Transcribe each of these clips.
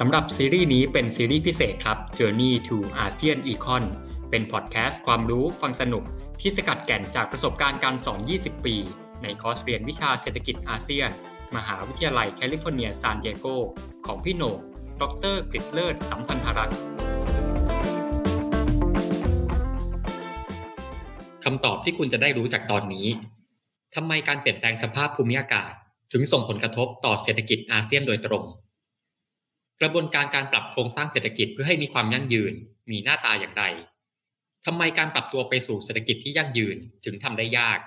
สำหรับซีรีส์นี้เป็นซีรีส์พิเศษครับ Journey to ASEAN Econ เป็นพอดแคสต์ความรู้ฟังสนุกที่สกัดแก่นจากประสบการณ์การสอน20 ปีในคอร์สเรียนวิชาเศรษฐกิจอาเซียนมหาวิทยาลัยแคลิฟอร์เนียซานดิเอโกของพี่โหน่งดร.กฤษเลิศสัมพันธรัตน์คำตอบที่คุณจะได้รู้จากตอนนี้ทำไมการเปลี่ยนแปลงสภาพภูมิอากาศถึงส่งผลกระทบต่อเศรษฐกิจอาเซียนโดยตรงกระบวนการปรับโครงสร้างเศรษฐกิจเพื่อให้มีความยั่งยืนมีหน้าตาอย่างไรทำไมการปรับตัวไปสู่เศรษฐกิจที่ยั่งยืนถึงทำได้ยาก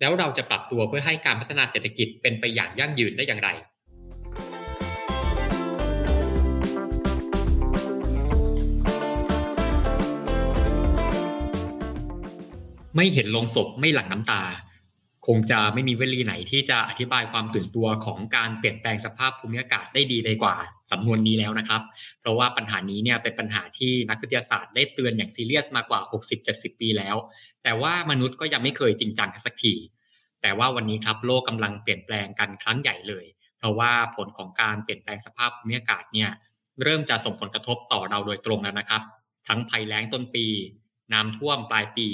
แล้วเราจะปรับตัวเพื่อให้การพัฒนาเศรษฐกิจเป็นไปอย่างยั่งยืนได้อย่างไรไม่เห็นโลงศพไม่หลั่งน้ำตาคงจะไม่มีวลีไหนที่จะอธิบายความตื่นตัวของการเปลี่ยนแปลงสภาพภูมิอากาศได้ดีกว่าสำนวนนี้แล้วนะครับเพราะว่าปัญหานี้เนี่ยเป็นปัญหาที่นักวิทยาศาสตร์ได้เตือนอย่างซีเรียสมากว่า 60-70 ปีแล้วแต่ว่ามนุษย์ก็ยังไม่เคยจริงจังสักทีแต่ว่าวันนี้ครับโลกกำลังเปลี่ยนแปลงกันครั้งใหญ่เลยเพราะว่าผลของการเปลี่ยนแปลงสภาพภูมิอากาศเนี่ยเริ่มจะส่งผลกระทบต่อเราโดยตรงแล้วนะครับทั้งภัยแล้งต้นปีน้ำท่วมปลายปี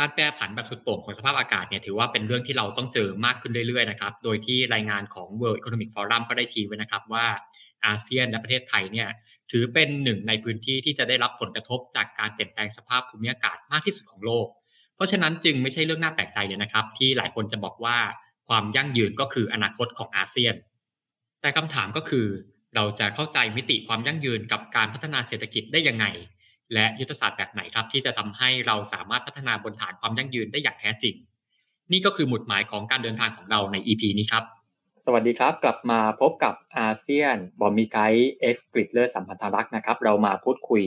การแปรผันแบบสุดโต่งของสภาพอากาศเนี่ยถือว่าเป็นเรื่องที่เราต้องเจอมากขึ้นเรื่อยๆนะครับโดยที่รายงานของ World Economic Forum ก็ได้ชี้ไว้นะครับว่าอาเซียนและประเทศไทยเนี่ยถือเป็นหนึ่งในพื้นที่ที่จะได้รับผลกระทบจากการเปลี่ยนแปลงสภาพภูมิอากาศมากที่สุดของโลกเพราะฉะนั้นจึงไม่ใช่เรื่องน่าแปลกใจเลยนะครับที่หลายคนจะบอกว่าความยั่งยืนก็คืออนาคตของอาเซียนแต่คำถามก็คือเราจะเข้าใจมิติความยั่งยืนกับการพัฒนาเศรษฐกิจได้ยังไงและยุทธศาสตร์แบบไหนครับที่จะทำให้เราสามารถพัฒนาบนฐานความยั่งยืนได้อย่างแท้จริงนี่ก็คือหมุดหมายของการเดินทางของเราใน EP นี้ครับสวัสดีครับกลับมาพบกับอาเซียนบอมมีไกด์เอ็กซ์กฤษเลิศสัมพันธรักษ์นะครับเรามาพูดคุย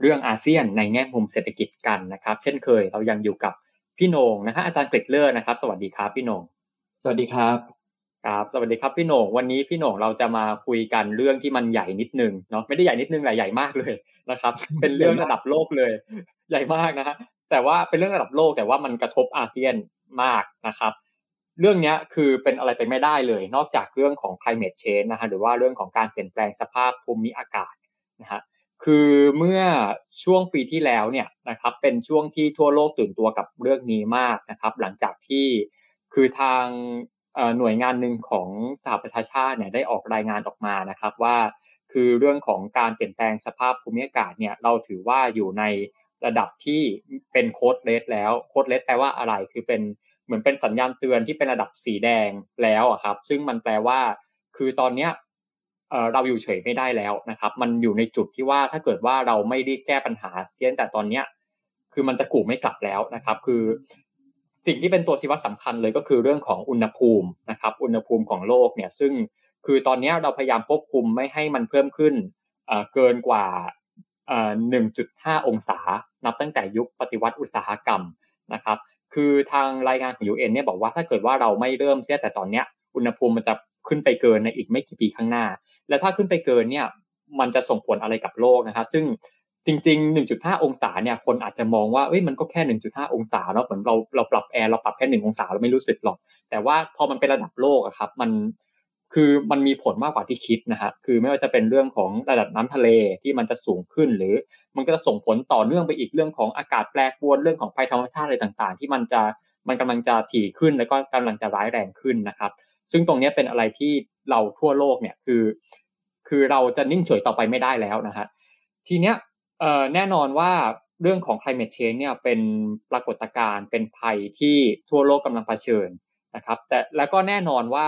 เรื่องอาเซียนในแง่มุมเศรษฐกิจกันนะครับเช่นเคยเรายังอยู่กับพี่โหน่งนะครับอาจารย์กฤษเลิศนะครับสวัสดีครับพี่โหน่งสวัสดีครับครับสวัสดีครับพี่โหน่งวันนี้พี่โหน่งเราจะมาคุยกันเรื่องที่มันใหญ่นิดนึงเนาะไม่ได้ใหญ่นิดนึงแหละใหญ่มากเลยนะครับ เป็นเรื่องระดับโลกเลยใหญ่มากนะฮะแต่ว่าเป็นเรื่องระดับโลกแต่ว่ามันกระทบอาเซียนมากนะครับเรื่องนี้คือเป็นอะไรไปไม่ได้เลยนอกจากเรื่องของ climate change นะฮะหรือว่าเรื่องของการเปลี่ยนแปลงสภาพภูมิอากาศนะฮะคือเมื่อช่วงปีที่แล้วเนี่ยนะครับเป็นช่วงที่ทั่วโลกตื่นตัวกับเรื่องนี้มากนะครับหลังจากที่คือทางหน่วยงานหนึ่งของสหประชาชาติเนี่ยได้ออกรายงานออกมานะครับว่าคือเรื่องของการเปลี่ยนแปลงสภาพภูมิอากาศเนี่ยเราถือว่าอยู่ในระดับที่เป็นโค้ดเรดแล้วโค้ดเรดแปลว่าอะไรคือเป็นเหมือนเป็นสัญญาณเตือนที่เป็นระดับสีแดงแล้วอ่ะครับซึ่งมันแปลว่าคือตอนเนี้ยเราอยู่เฉยไม่ได้แล้วนะครับมันอยู่ในจุดที่ว่าถ้าเกิดว่าเราไม่ได้แก้ปัญหาเสียแต่ตอนเนี้ยคือมันจะกู่ไม่กลับแล้วนะครับคือสิ่งที่เป็นตัวชี้วัดสำคัญเลยก็คือเรื่องของอุณหภูมินะครับอุณหภูมิของโลกเนี่ยซึ่งคือตอนนี้เราพยายามควบคุมไม่ให้มันเพิ่มขึ้นเกินกว่า 1.5 องศานับตั้งแต่ยุคปฏิวัติอุตสาหกรรมนะครับคือทางรายงานของ UN เนี่ยบอกว่าถ้าเกิดว่าเราไม่เริ่มเสียแต่ตอนนี้อุณหภูมิมันจะขึ้นไปเกินในอีกไม่กี่ปีข้างหน้าและถ้าขึ้นไปเกินเนี่ยมันจะส่งผลอะไรกับโลกนะครับซึ่งจริงๆ 1.5 องศาเนี่ยคนอาจจะมองว่าเอ้ยมันก็แค่ 1.5 องศาเนาะเหมือนเราปรับแอร์เราปรับแค่1 องศาเราไม่รู้สึกหรอกแต่ว่าพอมันเป็นระดับโลกอะครับมันคือมันมีผลมากกว่าที่คิดนะฮะคือไม่ว่าจะเป็นเรื่องของระดับน้ำทะเลที่มันจะสูงขึ้นหรือมันก็จะส่งผลต่อเนื่องไปอีกเรื่องของอากาศแปรปรวนเรื่องของภัยธรรมชาติอะไรต่างๆที่มันกำลังจะถี่ขึ้นแล้วก็กำลังจะร้ายแรงขึ้นนะครับซึ่งตรงนี้เป็นอะไรที่เราทั่วโลกเนี่ยคือเราจะนิ่งเฉยต่อไปไม่ได้แล้วนะฮะทีเนี้ยแน่นอนว่าเรื่องของ climate change เนี่ยเป็นปรากฏการณ์เป็นภัยที่ทั่วโลกกำลังเผชิญนะครับแต่แล้วก็แน่นอนว่า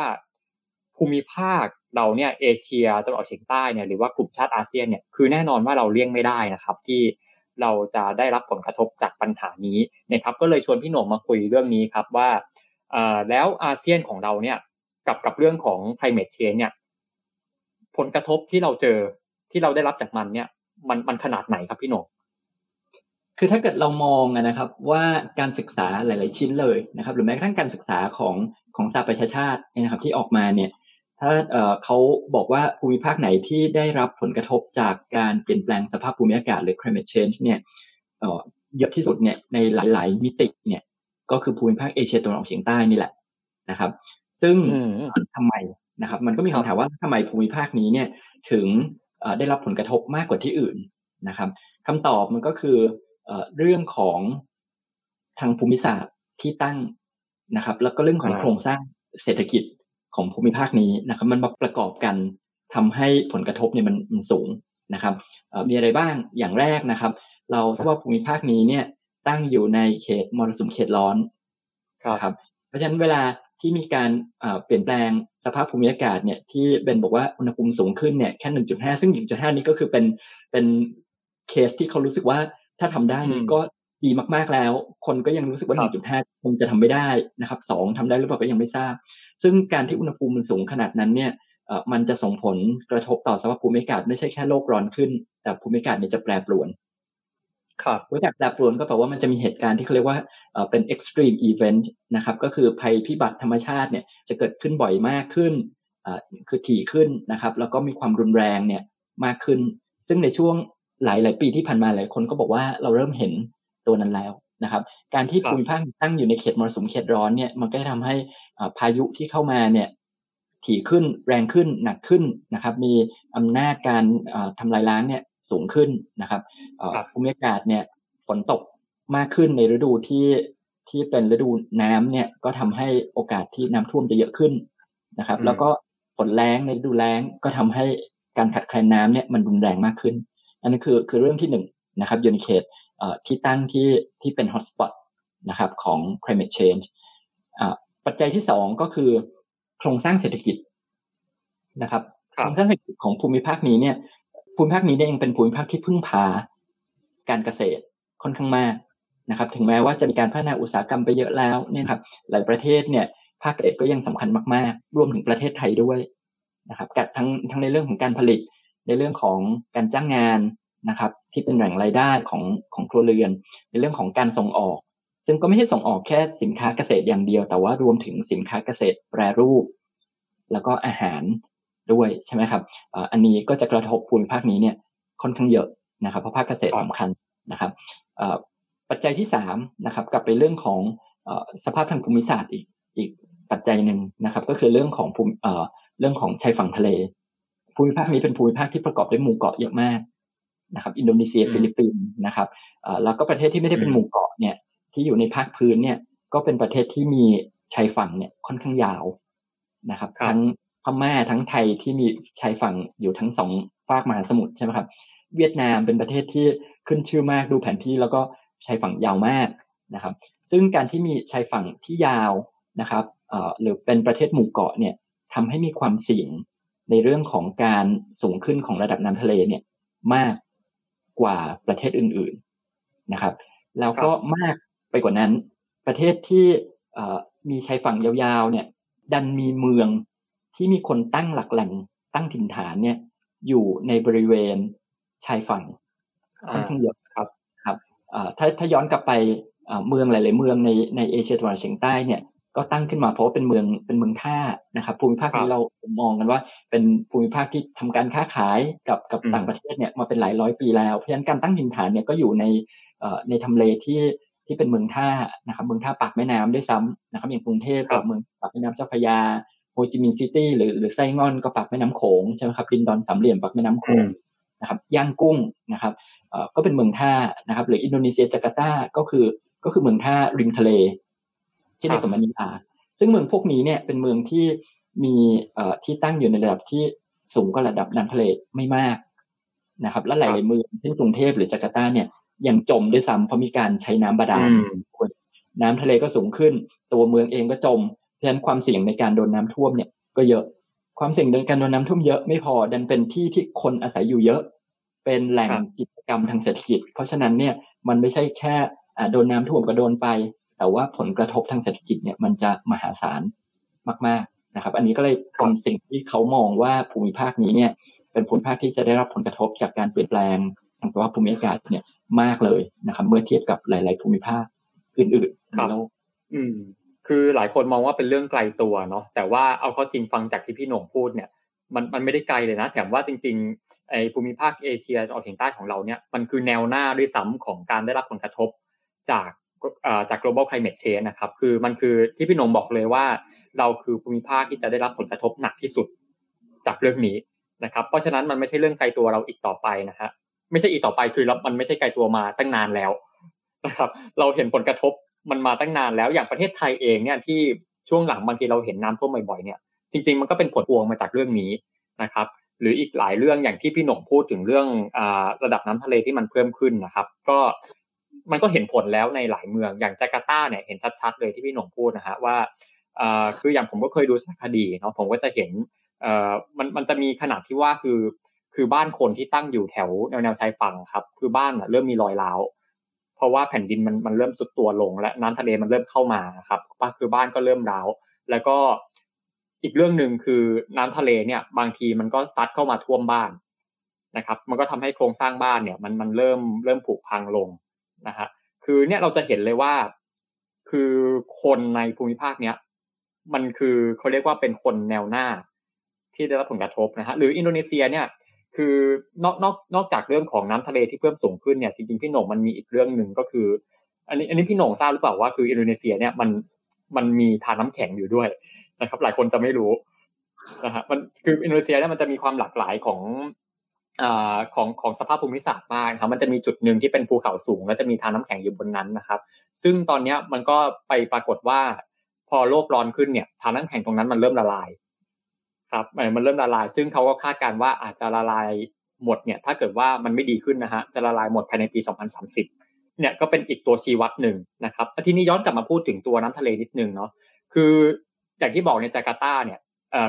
ภูมิภาคเราเนี่ยเอเชียตะวันออกเฉียงใต้เนี่ยหรือว่ากลุ่มชาติอาเซียนเนี่ยคือแน่นอนว่าเราเลี่ยงไม่ได้นะครับที่เราจะได้รับผลกระทบจากปัญหานี้นะครับก็เลยชวนพี่โหน่งมาคุยเรื่องนี้ครับว่าแล้วอาเซียนของเราเนี่ย กับเรื่องของ climate change เนี่ยผลกระทบที่เราเจอที่เราได้รับจากมันเนี่ยมันขนาดไหนครับพี่หนงคือถ้าเกิดเรามองนะครับว่าการศึกษาหลายๆชิ้นเลยนะครับหรือแม้กระทั่งการศึกษาของสหประชาชาตินะครับที่ออกมาเนี่ยถ้าเขาบอกว่าภูมิภาคไหนที่ได้รับผลกระทบจากการเปลี่ยนแปลงสภาพภูมิอากาศหรือ climate change เนี่ยเยอะที่สุดเนี่ยในหลายๆมิติเนี่ยก็คือภูมิภาคเอเชียตะวันออกเฉียงใต้นี่แหละนะครับซึ่งทำไมนะครับมันก็มีคำถามว่าทำไมภูมิภาคนี้เนี่ยถึงได้รับผลกระทบมากกว่าที่อื่นนะครับคำตอบมันก็คือเรื่องของทางภูมิศาสตร์ที่ตั้งนะครับแล้วก็เรื่องของโครงสร้างเศรษฐกิจของภูมิภาคนี้นะครับมันมาประกอบกันทำให้ผลกระทบเนี่ยมันสูงนะครับมีอะไรบ้างอย่างแรกนะครับเราพบว่าภูมิภาคนี้เนี่ยตั้งอยู่ในเขตมรสุมเขตร้อนครับเพราะฉะนั้นเวลาที่มีการเปลี่ยนแปลงสภาพภูมิอากาศเนี่ยที่เบนบอกว่าอุณหภูมิสูงขึ้นเนี่ยแค่ 1.5 ซึ่ง 1.5 นี้ก็คือเป็นเคสที่เขารู้สึกว่าถ้าทำได้นี่ก็ดีมากๆแล้วคนก็ยังรู้สึกว่า 1.5 คงจะทำไม่ได้นะครับ2ทำได้หรือเปล่าก็ยังไม่ทราบซึ่งการที่อุณหภูมิมันสูงขนาดนั้นเนี่ยมันจะส่งผลกระทบต่อสภาพภูมิอากาศไม่ใช่แค่โลกร้อนขึ้นแต่ภูมิอากาศเนี่ยจะแปรปรวนครับเมื่อจากแปรปรวนก็แปลว่ามันจะมีเหตุการณ์ที่เขาเรียกว่าเป็น extreme event นะครับก็คือภัยพิบัติธรรมชาติเนี่ยจะเกิดขึ้นบ่อยมากขึ้นคือถี่ขึ้นนะครับแล้วก็มีความรุนแรงเนี่ยมากขึ้นซึ่งในช่วงหลายๆปีที่ผ่านมาหลายคนก็บอกว่าเราเริ่มเห็นตัวนั้นแล้วนะครับการที่ภูมิภาคตั้งอยู่ในเขตมรสุมเขตร้อนเนี่ยมันก็จะทำให้พายุที่เข้ามาเนี่ยถี่ขึ้นแรงขึ้นหนักขึ้นนะครับมีอำนาจการทำลายล้างเนี่ยสูงขึ้นนะครับภูมิอากาศเนี่ยฝนตกมากขึ้นในฤดูที่เป็นฤดูน้ำเนี่ยก็ทำให้โอกาสที่น้ำท่วมจะเยอะขึ้นนะครับแล้วก็ฝนแล้งในฤดูแล้งก็ทำให้การขาดแคลนน้ำเนี่ยมันรุนแรงมากขึ้นอันนี้คือเรื่องที่1นะครับอยู่ในเขตที่ตั้งที่เป็นฮอตสปอตนะครับของ climate change ปัจจัยที่2ก็คือโครงสร้างเศรษฐกิจนะครับโครงสร้างเศรษฐกิจของภูมิภาคนี้เองเป็นภูมิภาคที่พึ่งพาการเกษตรค่อนข้างมากนะครับถึงแม้ว่าจะมีการพัฒนาอุตสาหกรรมไปเยอะแล้วเนี่ยครับหลายประเทศเนี่ยภาคเกษตรก็ยังสำคัญมากๆรวมถึงประเทศไทยด้วยนะครับทั้งในเรื่องของการผลิตในเรื่องของการจ้างงานนะครับที่เป็นแหล่งรายได้ของครัวเรือนในเรื่องของการส่งออกซึ่งก็ไม่ใช่ส่งออกแค่สินค้าเกษตรอย่างเดียวแต่ว่ารวมถึงสินค้าเกษตรแปรรูปแล้วก็อาหารด้วยใช่ไหมครับอันนี้ก็จะกระทบภูมิภาคนี้เนี่ยค่อนข้างเยอะนะครับเพราะภาคเกษตรสำคัญนะครับปัจจัยที่3นะครับกลับไปเรื่องของสภาพทางภูมิศาสตร์อีกปัจจัยนึงนะครับก็คือเรื่องของเรื่องของชายฝั่งทะเลภูมิภาคนี้เป็นภูมิภาคที่ประกอบด้วยหมู่เกาะเยอะมากนะครับอินโดนีเซียฟิลิปปินส์นะครับแล้วก็ประเทศที่ไม่ได้เป็นหมู่เกาะเนี่ยที่อยู่ในภาคพื้นเนี่ยก็เป็นประเทศที่มีชายฝั่งเนี่ยค่อนข้างยาวนะครับทั้งพม่าทั้งไทยที่มีชายฝั่งอยู่ทั้ง2ฝากมหาสมุทรใช่ไหมครับเวียดนามเป็นประเทศที่ขึ้นชื่อมากดูแผนที่แล้วก็ชายฝั่งยาวมากนะครับซึ่งการที่มีชายฝั่งที่ยาวนะครับหรือเป็นประเทศหมู่เกาะเนี่ยทำให้มีความเสี่ยงในเรื่องของการสูงขึ้นของระดับน้ำทะเลเนี่ยมากกว่าประเทศอื่นๆนะครับแล้วก็มากไปกว่านั้นประเทศที่มีชายฝั่งยาวๆเนี่ยดันมีเมืองที่มีคนตั้งหลักแหล่งตั้งถิ่นฐานเนี่ยอยู่ในบริเวณชายฝั่งค่อนข้างเยอะครับถ้าย้อนกลับไปเมืองหลายๆเมืองในเอเชียตะวันออกเฉียงใต้เนี่ยก็ตั้งขึ้นมาเพราะว่าเป็นเมืองท่านะครับภูมิภาคที่เรามองกันว่าเป็นภูมิภาคที่ทำการค้าขายกับต่างประเทศเนี่ยมาเป็นหลายร้อยปีแล้วเพราะฉะนั้นการตั้งถิ่นฐานเนี่ยก็อยู่ในทำเลที่เป็นเมืองท่านะครับเมืองท่าปากแม่น้ำด้วยซ้ำนะครับอย่างกรุงเทพกับเมืองปากแม่น้ำเจ้าพระยาโฮจิมินห์ซิตี้หรือไส้ง่อนก็ปากแม่น้ำโขงใช่ไหมครับดินดอนสามเหลี่ยมปากแม่น้ำโขงนะครับย่างกุ้งนะครับก็เป็นเมืองท่านะครับหรืออินโดนีเซียจาการ์ตาก็คือเมืองท่าริมทะเลเช่นเดียวกับมะนิลาซึ่งเมืองพวกนี้เนี่ยเป็นเมืองที่มีที่ตั้งอยู่ในระดับที่สูงกว่าระดับน้ำทะเลไม่มากนะครับและหลายๆเมืองเช่นกรุงเทพหรือจาการ์ตาเนี่ยยังจมด้วยซ้ำเพราะมีการใช้น้ำบาดาลน้ำทะเลก็สูงขึ้นตัวเมืองเองก็จมเพราะฉะนั้นความเสี่ยงในการโดนน้ำท่วมเนี่ยก็เยอะความเสี่ยงในการโดนน้ำท่วมเยอะไม่พอดันเป็นที่ที่คนอาศัยอยู่เยอะเป็นแหล่งกิจกรรมทางเศรษฐกิจเพราะฉะนั้นเนี่ยมันไม่ใช่แค่โดนน้ำท่วมก็โดนไปแต่ว่าผลกระทบทางเศรษฐกิจเนี่ยมันจะมหาศาลมากๆ นะครับอันนี้ก็เลยเป็นสิ่งที่เขามองว่าภูมิภาคนี้เนี่ยเป็นภูมิภาคที่จะได้รับผลกระทบจากการเปลี่ยนแปลงทางสภาพภูมิอากาศเนี่ยมากเลยนะครับเมื่อเทียบกับหลายๆภูมิภาคอื่นๆในโลกคือหลายคนมองว่าเป็นเรื่องไกลตัวเนาะแต่ว่าเอาเข้าจริงฟังจากที่พี่หน่งพูดเนี่ยมันไม่ได้ไกลเลยนะแถมว่าจริงๆไอ้ภูมิภาคเอเชียตะวันออกเฉียงใต้ของเราเนี่ยมันคือแนวหน้าด้วยซ้ำของการได้รับผลกระทบจาก global climate change นะครับคือมันคือที่พี่หน่งบอกเลยว่าเราคือภูมิภาคที่จะได้รับผลกระทบหนักที่สุดจากเรื่องนี้นะครับเพราะฉะนั้นมันไม่ใช่เรื่องไกลตัวเราอีกต่อไปนะฮะไม่ใช่อีกต่อไปคือมันไม่ใช่ไกลตัวมาตั้งนานแล้วนะครับเราเห็นผลกระทบมันมาตั้งนานแล้วอย่างประเทศไทยเองเนี่ยที่ช่วงหลังบางทีเราเห็นน้ำท่วมบ่อยๆเนี่ยจริงๆมันก็เป็นผลพวงมาจากเรื่องนี้นะครับหรืออีกหลายเรื่องอย่างที่พี่หน่งพูดถึงเรื่องระดับน้ำทะเลที่มันเพิ่มขึ้นนะครับก็มันก็เห็นผลแล้วในหลายเมืองอย่างจาการ์ตาเนี่ยเห็นชัดๆเลยที่พี่หน่งพูดนะฮะว่าคืออย่างผมก็เคยดูสารคดีเนาะผมก็จะเห็นมันจะมีขนาดที่ว่าคือบ้านคนที่ตั้งอยู่แถวแนวชายฝั่งครับคือบ้านเริ่มมีรอยร้าวเพราะว่าแผ่นดินมันเริ่มซุดตัวลงและน้ำทะเลมันเริ่มเข้ามาครับคือบ้านก็เริ่มร้าวแล้วก็อีกเรื่องนึงคือน้ำทะเลเนี่ยบางทีมันก็ซัดเข้ามาท่วมบ้านนะครับมันก็ทำให้โครงสร้างบ้านเนี่ยมันเริ่มผุพังลงนะฮะคือเนี่ยเราจะเห็นเลยว่าคือคนในภูมิภาคเนี้ยมันคือเขาเรียกว่าเป็นคนแนวหน้าที่ได้รับผลกระทบนะฮะหรืออินโดนีเซียเนี่ยคือนอกจากเรื่องของน้ำทะเลที่เพิ่มสูงขึ้นเนี่ยจริงๆพี่หน่งมันมีอีกเรื่องนึงก็คืออันนี้พี่หน่งทราบหรือเปล่าว่าคืออินโดนีเซียเนี่ยมันมีทาน้ำแข็งอยู่ด้วยนะครับหลายคนจะไม่รู้นะฮะมันคืออินโดนีเซียเนี่ยมันจะมีความหลากหลายของสภาพภูมิศาสตร์มากนะครับมันจะมีจุดนึงที่เป็นภูเขาสูงและจะมีทาน้ำแข็งอยู่บนนั้นนะครับซึ่งตอนนี้มันก็ไปปรากฏว่าพอโลกร้อนขึ้นเนี่ยทาน้ำแข็งตรงนั้นมันเริ่มละลายครับมันเริ่มละลายซึ่งเขาก็คาดการณ์ว่าอาจจะละลายหมดเนี่ยถ้าเกิดว่ามันไม่ดีขึ้นนะฮะจะละลายหมดภายในปี2030เนี่ยก็เป็นอีกตัวชี้วัดนึงนะครับทีนี้ย้อนกลับมาพูดถึงตัวน้ำทะเลนิดนึงเนาะคืออย่างที่บอกในจาการ์ตาเนี่ย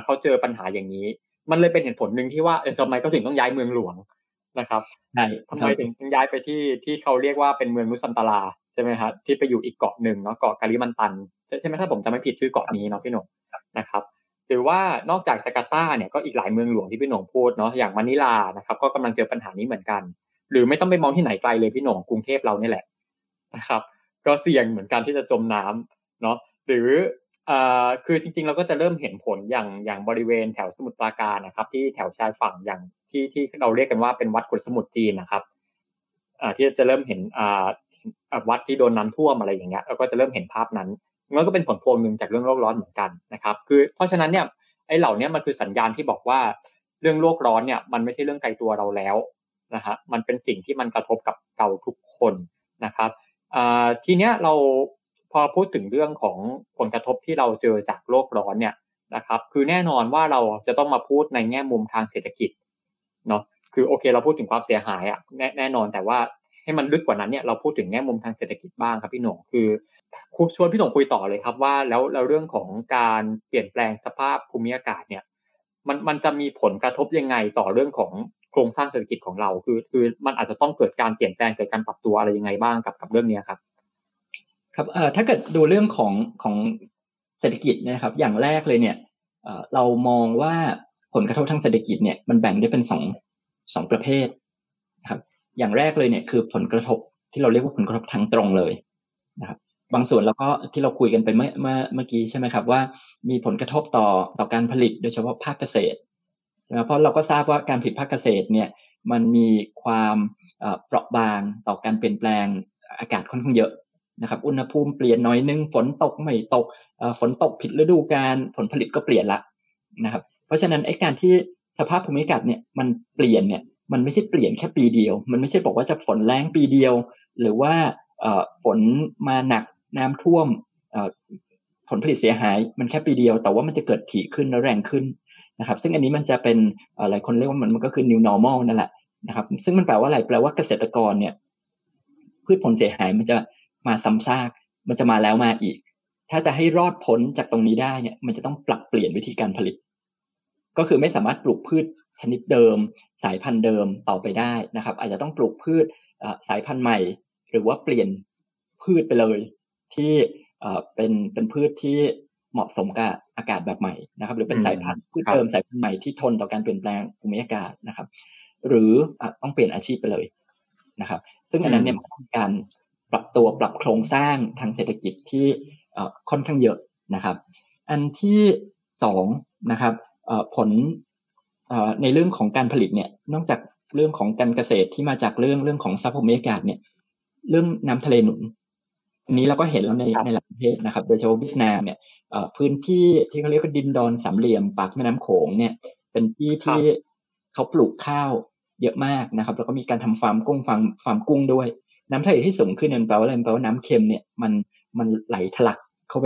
เขาเจอปัญหาอย่างนี้มันเลยเป็นเหตุผลนึงที่ว่าทำไมเขาถึงต้องย้ายเมืองหลวงนะครับทำไมถึงต้องย้ายไปที่เขาเรียกว่าเป็นเมืองนุสันตาราใช่ไหมครับที่ไปอยู่อีกเกาะหนึ่งเนาะเกาะกาลิมันตันใช่ไหมถ้าผมจำไม่ผิดชื่อเกาะนี้เนาะพี่หน่งนะครับหรือว่านอกจากจาการ์ตาเนี่ยก็อีกหลายเมืองหลวงที่พี่หน่งพูดเนาะอย่างมะนิลานะครับก็กำลังเจอปัญหานี้เหมือนกันหรือไม่ต้องไปมองที่ไหนไกลเลยพี่หน่งกรุงเทพเราเนี่ยแหละนะครับก็เสี่ยงเหมือนกันที่จะจมน้ำเนาะหรือคือจริงๆเราก็จะเริ่มเห็นผลอย่างบริเวณแถวสมุทรปราการนะครับที่แถวชายฝั่งอย่างที่เราเรียกกันว่าเป็นวัดขุนสมุทรจีนนะครับที่จะเริ่มเห็นวัดที่โดนน้ำท่วมอะไรอย่างเงี้ยเราก็จะเริ่มเห็นภาพนั้นมันก็เป็นผลพวงนึงจากเรื่องโลกร้อนเหมือนกันนะครับคือเพราะฉะนั้นเนี่ยไอ้เหล่านี้มันคือสัญญาณที่บอกว่าเรื่องโลกร้อนเนี่ยมันไม่ใช่เรื่องไกลตัวเราแล้วนะฮะมันเป็นสิ่งที่มันกระทบกับเราทุกคนนะครับทีเนี้ยเราพอพูดถึงเรื่องของผลกระทบที่เราเจอจากโลกร้อนเนี่ยนะครับคือแน่นอนว่าเราจะต้องมาพูดในแง่มุมทางเศรษฐกิจเนาะคือโอเคเราพูดถึงความเสียหายอ่ะแน่นอนแต่ว่าให้มันลึกกว่านั้นเนี่ยเราพูดถึงแง่มุมทางเศรษฐกิจบ้างครับพี่หน่งคือชวนพี่หน่งคุยต่อเลยครับว่าแล้วเรื่องของการเปลี่ยนแปลงสภาพภูมิอากาศเนี่ยมันจะมีผลกระทบยังไงต่อเรื่องของโครงสร้างเศรษฐกิจของเราคือมันอาจจะต้องเกิดการเปลี่ยนแปลงเกิดการปรับตัวอะไรยังไงบ้างกับเรื่องนี้ครับครับถ้าเกิดดูเรื่องของเศรษฐกิจนะครับอย่างแรกเลยเนี่ยเรามองว่าผลกระทบทางเศรษฐกิจเนี่ยมันแบ่งได้เป็นสองประเภทนะครับอย่างแรกเลยเนี่ยคือผลกระทบที่เราเรียกว่าผลกระทบทางตรงเลยนะครับบางส่วนแล้วก็ที่เราคุยกันไปเมื่อกี้ใช่ไหมครับว่ามีผลกระทบต่อการผลิตโดยเฉพาะภาคเกษตรใช่ไหมเพราะเราก็ทราบว่าการผลิตภาคเกษตรเนี่ยมันมีความเปราะบางต่อการเปลี่ยนแปลงอากาศค่อนข้างเยอะนะครับอุณหภูมิเปลี่ยนหน่อยนึงฝนตกไม่ตกฝนตกผิดฤดูกาลผลผลิตก็เปลี่ยนละนะครับเพราะฉะนั้นไอ้การที่สภาพภูมิอากาศเนี่ยมันเปลี่ยนเนี่ยมันไม่ใช่เปลี่ยนแค่ปีเดียวมันไม่ใช่บอกว่าจะฝนแล้งปีเดียวหรือว่าฝนมาหนักน้ำท่วมผลผลิตเสียหายมันแค่ปีเดียวแต่ว่ามันจะเกิดถี่ขึ้นและแรงขึ้นนะครับซึ่งอันนี้มันจะเป็นหลายคนเรียกว่ามันก็คือ new normal นั่นแหละนะครับซึ่งมันแปลว่าอะไรแปลว่าเกษตรกรเนี่ยพืชผลเสียหายมันจะมาซ้ำซากมันจะมาแล้วมาอีกถ้าจะให้รอดพ้นจากตรงนี้ได้เนี่ยมันจะต้องปรับเปลี่ยนวิธีการผลิตก็คือไม่สามารถปลูกพืชชนิดเดิมสายพันธุ์เดิมต่อไปได้นะครับอาจจะต้องปลูกพืชสายพันธุ์ใหม่หรือว่าเปลี่ยนพืชไปเลยที่เป็นพืชที่เหมาะสมกับ อากาศแบบใหม่นะครับหรือเป็นสายพันธุ์พืชเติมสายพันธุ์ใหม่ที่ทนต่อการเปลี่ยนแปลงภูมิอากาศนะครับหรือต้องเปลี่ยนอาชีพไปเลยนะครับซึ่งอันนั้นเนี่ยมันต้องการปรับตัวปรับโครงสร้างทางเศรษฐกิจที่ค่อนข้างเยอะนะครับอันที่2นะครับผลในเรื่องของการผลิตเนี่ยนอกจากเรื่องของการเกษตรที่มาจากเรื่องของทรัพยภูมิอากาศเนี่ยเรื่องน้ำทะเลหนุนอันนี้เราก็เห็นแล้วในหลายประเทศนะครับโดยเฉพาะเวียดนามเนี่ยพื้นที่ที่เขาเรียกว่าดินดอนสามเหลี่ยมปากแม่น้ำโขงเนี่ยเป็นที่ที่เขาปลูกข้าวเยอะมากนะครับแล้วก็มีการทำฟาร์มกุ้งด้วยน้ำทะเลที่สูงขึ้นนั่นแปลว่าอะไรแปลว่าน้ำเค็มเนี่ยมันไหลทะลักเข้าไป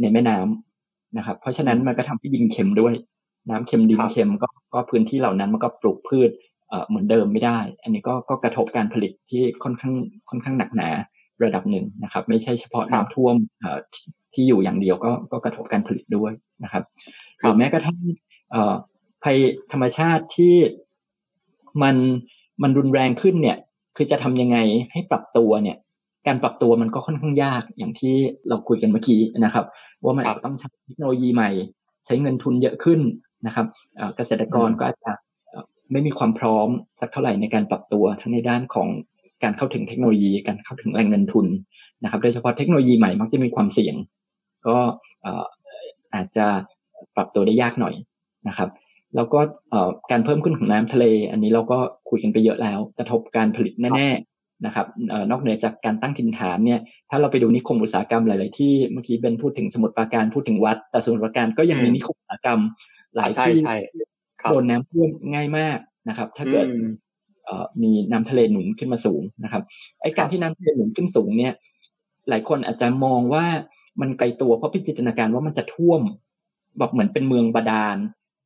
ในแม่น้ำนะครับเพราะฉะนั้นมันก็ทำให้ดินเค็มด้วยน้ำเค็มดินเค็มก็พื้นที่เหล่านั้นมันก็ปลูกพืชเหมือนเดิมไม่ได้อันนี้ก็กระทบการผลิตที่ค่อนข้างหนักหนาระดับหนึ่งนะครับไม่ใช่เฉพาะน้ำท่วมที่อยู่อย่างเดียวก็กระทบการผลิตด้วยนะครับหรือแม้กระทั่งภัยธรรมชาติที่มันรุนแรงขึ้นเนี่ยคือจะทำยังไงให้ปรับตัวเนี่ยการปรับตัวมันก็ค่อนข้างยากอย่างที่เราคุยกันเมื่อกี้นะครับว่ามันต้องใช้เทคโนโลยีใหม่ใช้เงินทุนเยอะขึ้นนะครับเกษตรกรก็อาจจะไม่มีความพร้อมสักเท่าไหร่ในการปรับตัวทั้งในด้านของการเข้าถึงเทคโนโลยีการเข้าถึงแหล่งเงินทุนนะครับโดยเฉพาะเทคโนโลยีใหม่มักจะมีความเสี่ยงก็อาจจะปรับตัวได้ยากหน่อยนะครับแล้วก็การเพิ่มขึ้นของน้ำทะเลอันนี้เราก็คุยกันไปเยอะแล้วกระทบการผลิตแน่ๆนะครับนอกเหนือจากการตั้งถิ่นฐานเนี่ยถ้าเราไปดูนิคมอุตสาหกรรมหลายๆที่เมื่อกี้เป็นพูดถึงสมุทรปราการพูดถึงวัดแต่สมุทรปราการก็ยังมีนิคมอุตสาหกรรมหลายที่โดนน้ำท่วมง่ายมากนะครับถ้าเกิดมีน้ำทะเลหนุนขึ้นมาสูงนะครับไอ้การที่น้ำทะเลหนุนขึ้นสูงเนี่ยหลายคนอาจจะมองว่ามันไกลตัวเพราะพิจิตรการว่ามันจะท่วมแบบเหมือนเป็นเมืองบาดาล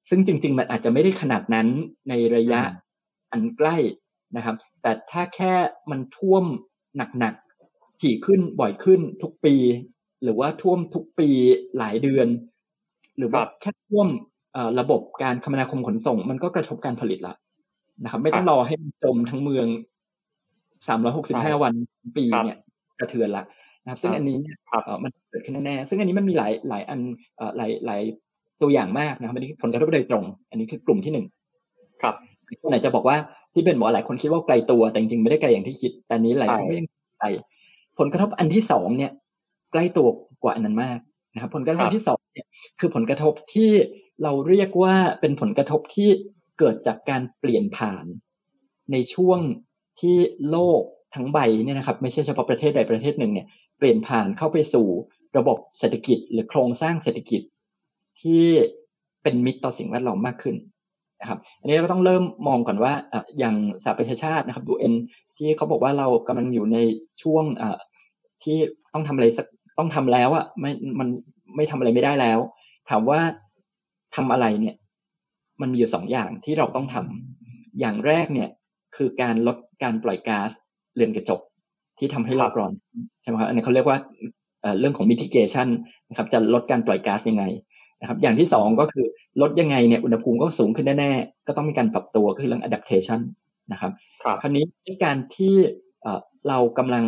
ซึ่งจริงๆมันอาจจะไม่ได้ขนาดนั้นในระยะอันใกล้นะครับแต่ถ้าแค่มันท่วมหนักๆถี่ขึ้นบ่อยขึ้นทุกปีหรือว่าท่วมทุกปีหลายเดือนหรือว่าแค่ท่วมระบบการคมนาคมขนส่งมันก็กระทบการผลิตละนะครับไม่ต้องรอให้จมทั้งเมือง365วันปีเนี่ยกระเทือนละนะครับซึ่งอันนี้เนี่ยมันเกิดขึ้นแน่ๆซึ่งอันนี้มันมีหลายอันหลายตัวอย่างมากนะครับอันนี้ผลกระทบโดยตรงอันนี้คือกลุ่มที่หนึ่งครับคนไหนจะบอกว่าที่เป็นหมอหลายคนคิดว่าไกลตัวแต่จริงๆไม่ได้ไกลอย่างที่คิดแต่นี้หลายคนไม่ไกลผลกระทบอันที่สองเนี่ยใกล้ตัวกว่าอันนั้นมากนะครับผลกระทบที่สองเนี่ยคือผลกระทบที่เราเรียกว่าเป็นผลกระทบที่เกิดจากการเปลี่ยนผ่านในช่วงที่โลกทั้งใบเนี่ยนะครับไม่ใช่เฉพาะประเทศใดประเทศหนึ่งเนี่ยเปลี่ยนผ่านเข้าไปสู่ระบบเศรษฐกิจหรือโครงสร้างเศรษฐกิจที่เป็นมิตรต่อสิ่งแวดล้อมมากขึ้นนะครับอันนี้เราต้องเริ่มมองก่อนว่าอย่างสหประชาชาตินะครับ UN ที่เขาบอกว่าเรากำลังอยู่ในช่วงที่ต้องทำอะไรสักต้องทำแล้วอ่ะมันไม่ทำอะไรไม่ได้แล้วถามว่าทำอะไรเนี่ยมันมีอยู่2อย่างที่เราต้องทำอย่างแรกเนี่ยคือการลดการปล่อยก๊าซเรือนกระจกที่ทำให้โลกร้อนใช่ไหมครับอันนี้เขาเรียกว่าเรื่องของ mitigation นะครับจะลดการปล่อยก๊าซยังไงนะครับอย่างที่2ก็คือลดยังไงเนี่ยอุณหภูมิก็สูงขึ้นแน่ๆก็ต้องมีการปรับตัวคือเรื่อง adaptation นะครับคราวนี้การที่เรากำลัง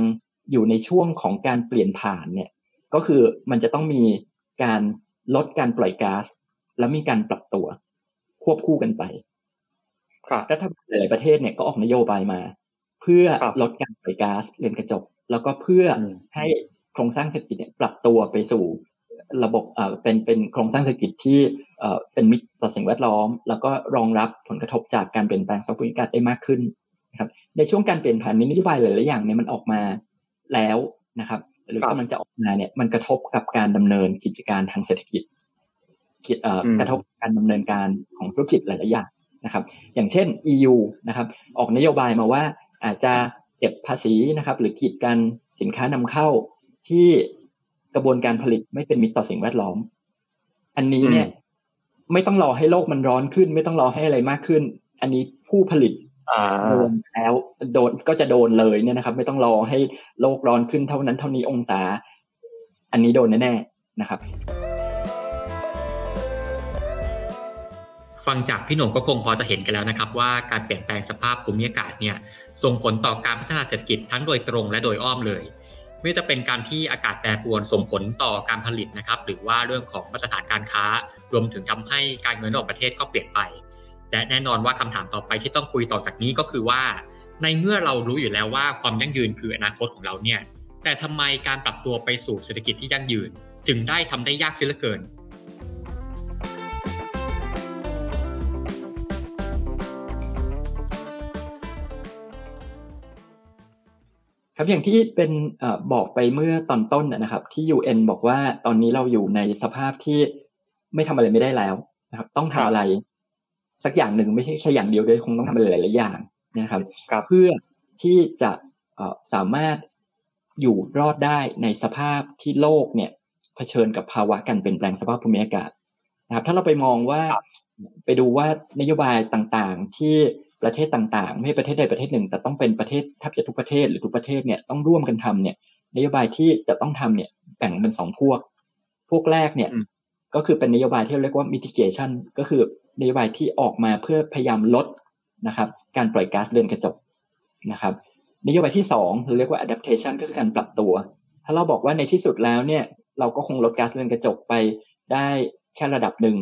อยู่ในช่วงของการเปลี่ยนผ่านเนี่ยก็คือมันจะต้องมีการลดการปล่อยก๊าซและมีการปรับตัวควบคู่กันไปรัฐบาลหลายประเทศเนี่ยก็ออกนโยบายมาเพื่อลดการปล่อยก๊าซเรือนกระจกแล้วก็เพื่อให้โครงสร้างเศรษฐกิจเนี่ยปรับตัวไปสู่ระบบเป็นโครงสร้างเศรษฐกิจที่เป็นมิตรต่อสิ่งแวดล้อมแล้วก็รองรับผลกระทบจากการเปลี่ยนแปลงสภาพภูมิอากาศได้มากขึ้นนะครับในช่วงการเปลี่ยนผ่านนี้นโยบายหลายๆอย่างเนี่ยมันออกมาแล้วนะครับหรือว่ามันจะออกมาเนี่ยมันกระทบกับการดำเนินกิจการทางเศรษฐกิจกระทบการดำเนินการของธุรกิจหลายๆอย่างนะครับอย่างเช่น EU นะครับออกนโยบายมาว่าอาจจะเก็บภาษีนะครับหรือกีดกันสินค้านำเข้าที่กระบวนการผลิตไม่เป็นมิตรต่อสิ่งแวดล้อมอันนี้เนี่ยไม่ต้องรอให้โลกมันร้อนขึ้นไม่ต้องรอให้อะไรมากขึ้นอันนี้ผู้ผลิตโดนแล้วโดนก็จะโดนเลยเนี่ยนะครับไม่ต้องรอให้โลกร้อนขึ้นเท่านั้นเท่านี้องศาอันนี้โดนแน่ๆนะครับฟังจากพี่หนุ่มก็คงพอจะเห็นกันแล้วนะครับว่าการเปลี่ยนแปลงสภาพภูมิอากาศเนี่ยส่งผลต่อการพัฒนาเศรษฐกิจทั้งโดยตรงและโดยอ้อมเลย ไม่ว่าจะเป็นการที่อากาศแปรปรวนส่งผลต่อการผลิตนะครับหรือว่าเรื่องของมาตรฐานการค้ารวมถึงทำให้การเงินระหว่างประเทศก็เปลี่ยนไปและแน่นอนว่าคำถามต่อไปที่ต้องคุยต่อจากนี้ก็คือว่าในเมื่อเรารู้อยู่แล้วว่าความยั่งยืนคืออนาคตของเราเนี่ยแต่ทำไมการปรับตัวไปสู่เศรษฐกิจที่ยั่งยืนถึงได้ทำได้ยากเสียเหลือเกินครับอย่างที่เป็นบอกไปเมื่อตอนต้นนะครับที่ UN บอกว่าตอนนี้เราอยู่ในสภาพที่ไม่ทำอะไรไม่ได้แล้วนะครับต้องทำอะไรสักอย่างหนึ่งไม่ใช่แค่อย่างเดียวด้วยคงต้องทำอะไรหลายๆอย่างนะครับเพื่อที่จะสามารถอยู่รอดได้ในสภาพที่โลกเนี่ยเผชิญกับภาวะการเปลี่ยนแปลงสภาพภูมิอากาศนะครับถ้าเราไปมองว่าไปดูว่านโยบายต่างๆที่ประเทศต่างๆไม่ใช่ประเทศใดประเทศหนึ่งแต่ต้องเป็นประเทศแทบจะทุกประเทศหรือทุกประเทศเนี่ยต้องร่วมกันทำเนี่ยนโยบายที่จะต้องทำเนี่ยแบ่งเป็นสองพวกแรกเนี่ยก็คือเป็นนโยบายที่เรียกว่า mitigation ก็คือนโยบายที่ออกมาเพื่อพยายามลดนะครับการปล่อยก๊าซเรือนกระจกนะครับนโยบายที่สองเราเรียกว่า adaptation ก็คือการปรับตัวถ้าเราบอกว่าในที่สุดแล้วเนี่ยเราก็คงลดก๊าซเรือนกระจกไปได้แค่ระดับหนึ่ง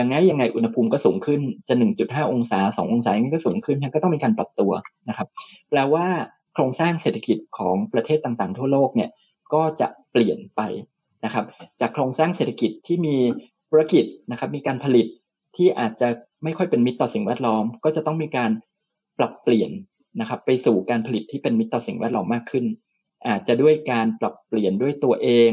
ยังไงอุณหภูมิก็สูงขึ้นจะ 1.5 องศา2องศาอย่างนี้ก็สูงขึ้นก็ต้องมีการปรับตัวนะครับแปลว่าโครงสร้างเศรษฐกิจของประเทศต่างๆทั่วโลกเนี่ยก็จะเปลี่ยนไปนะครับจากโครงสร้างเศรษฐกิจที่มีธุรกิจนะครับมีการผลิตที่อาจจะไม่ค่อยเป็นมิตรต่อสิ่งแวดล้อมก็จะต้องมีการปรับเปลี่ยนนะครับไปสู่การผลิตที่เป็นมิตรต่อสิ่งแวดล้อมมากขึ้นอาจจะด้วยการปรับเปลี่ยนด้วยตัวเอง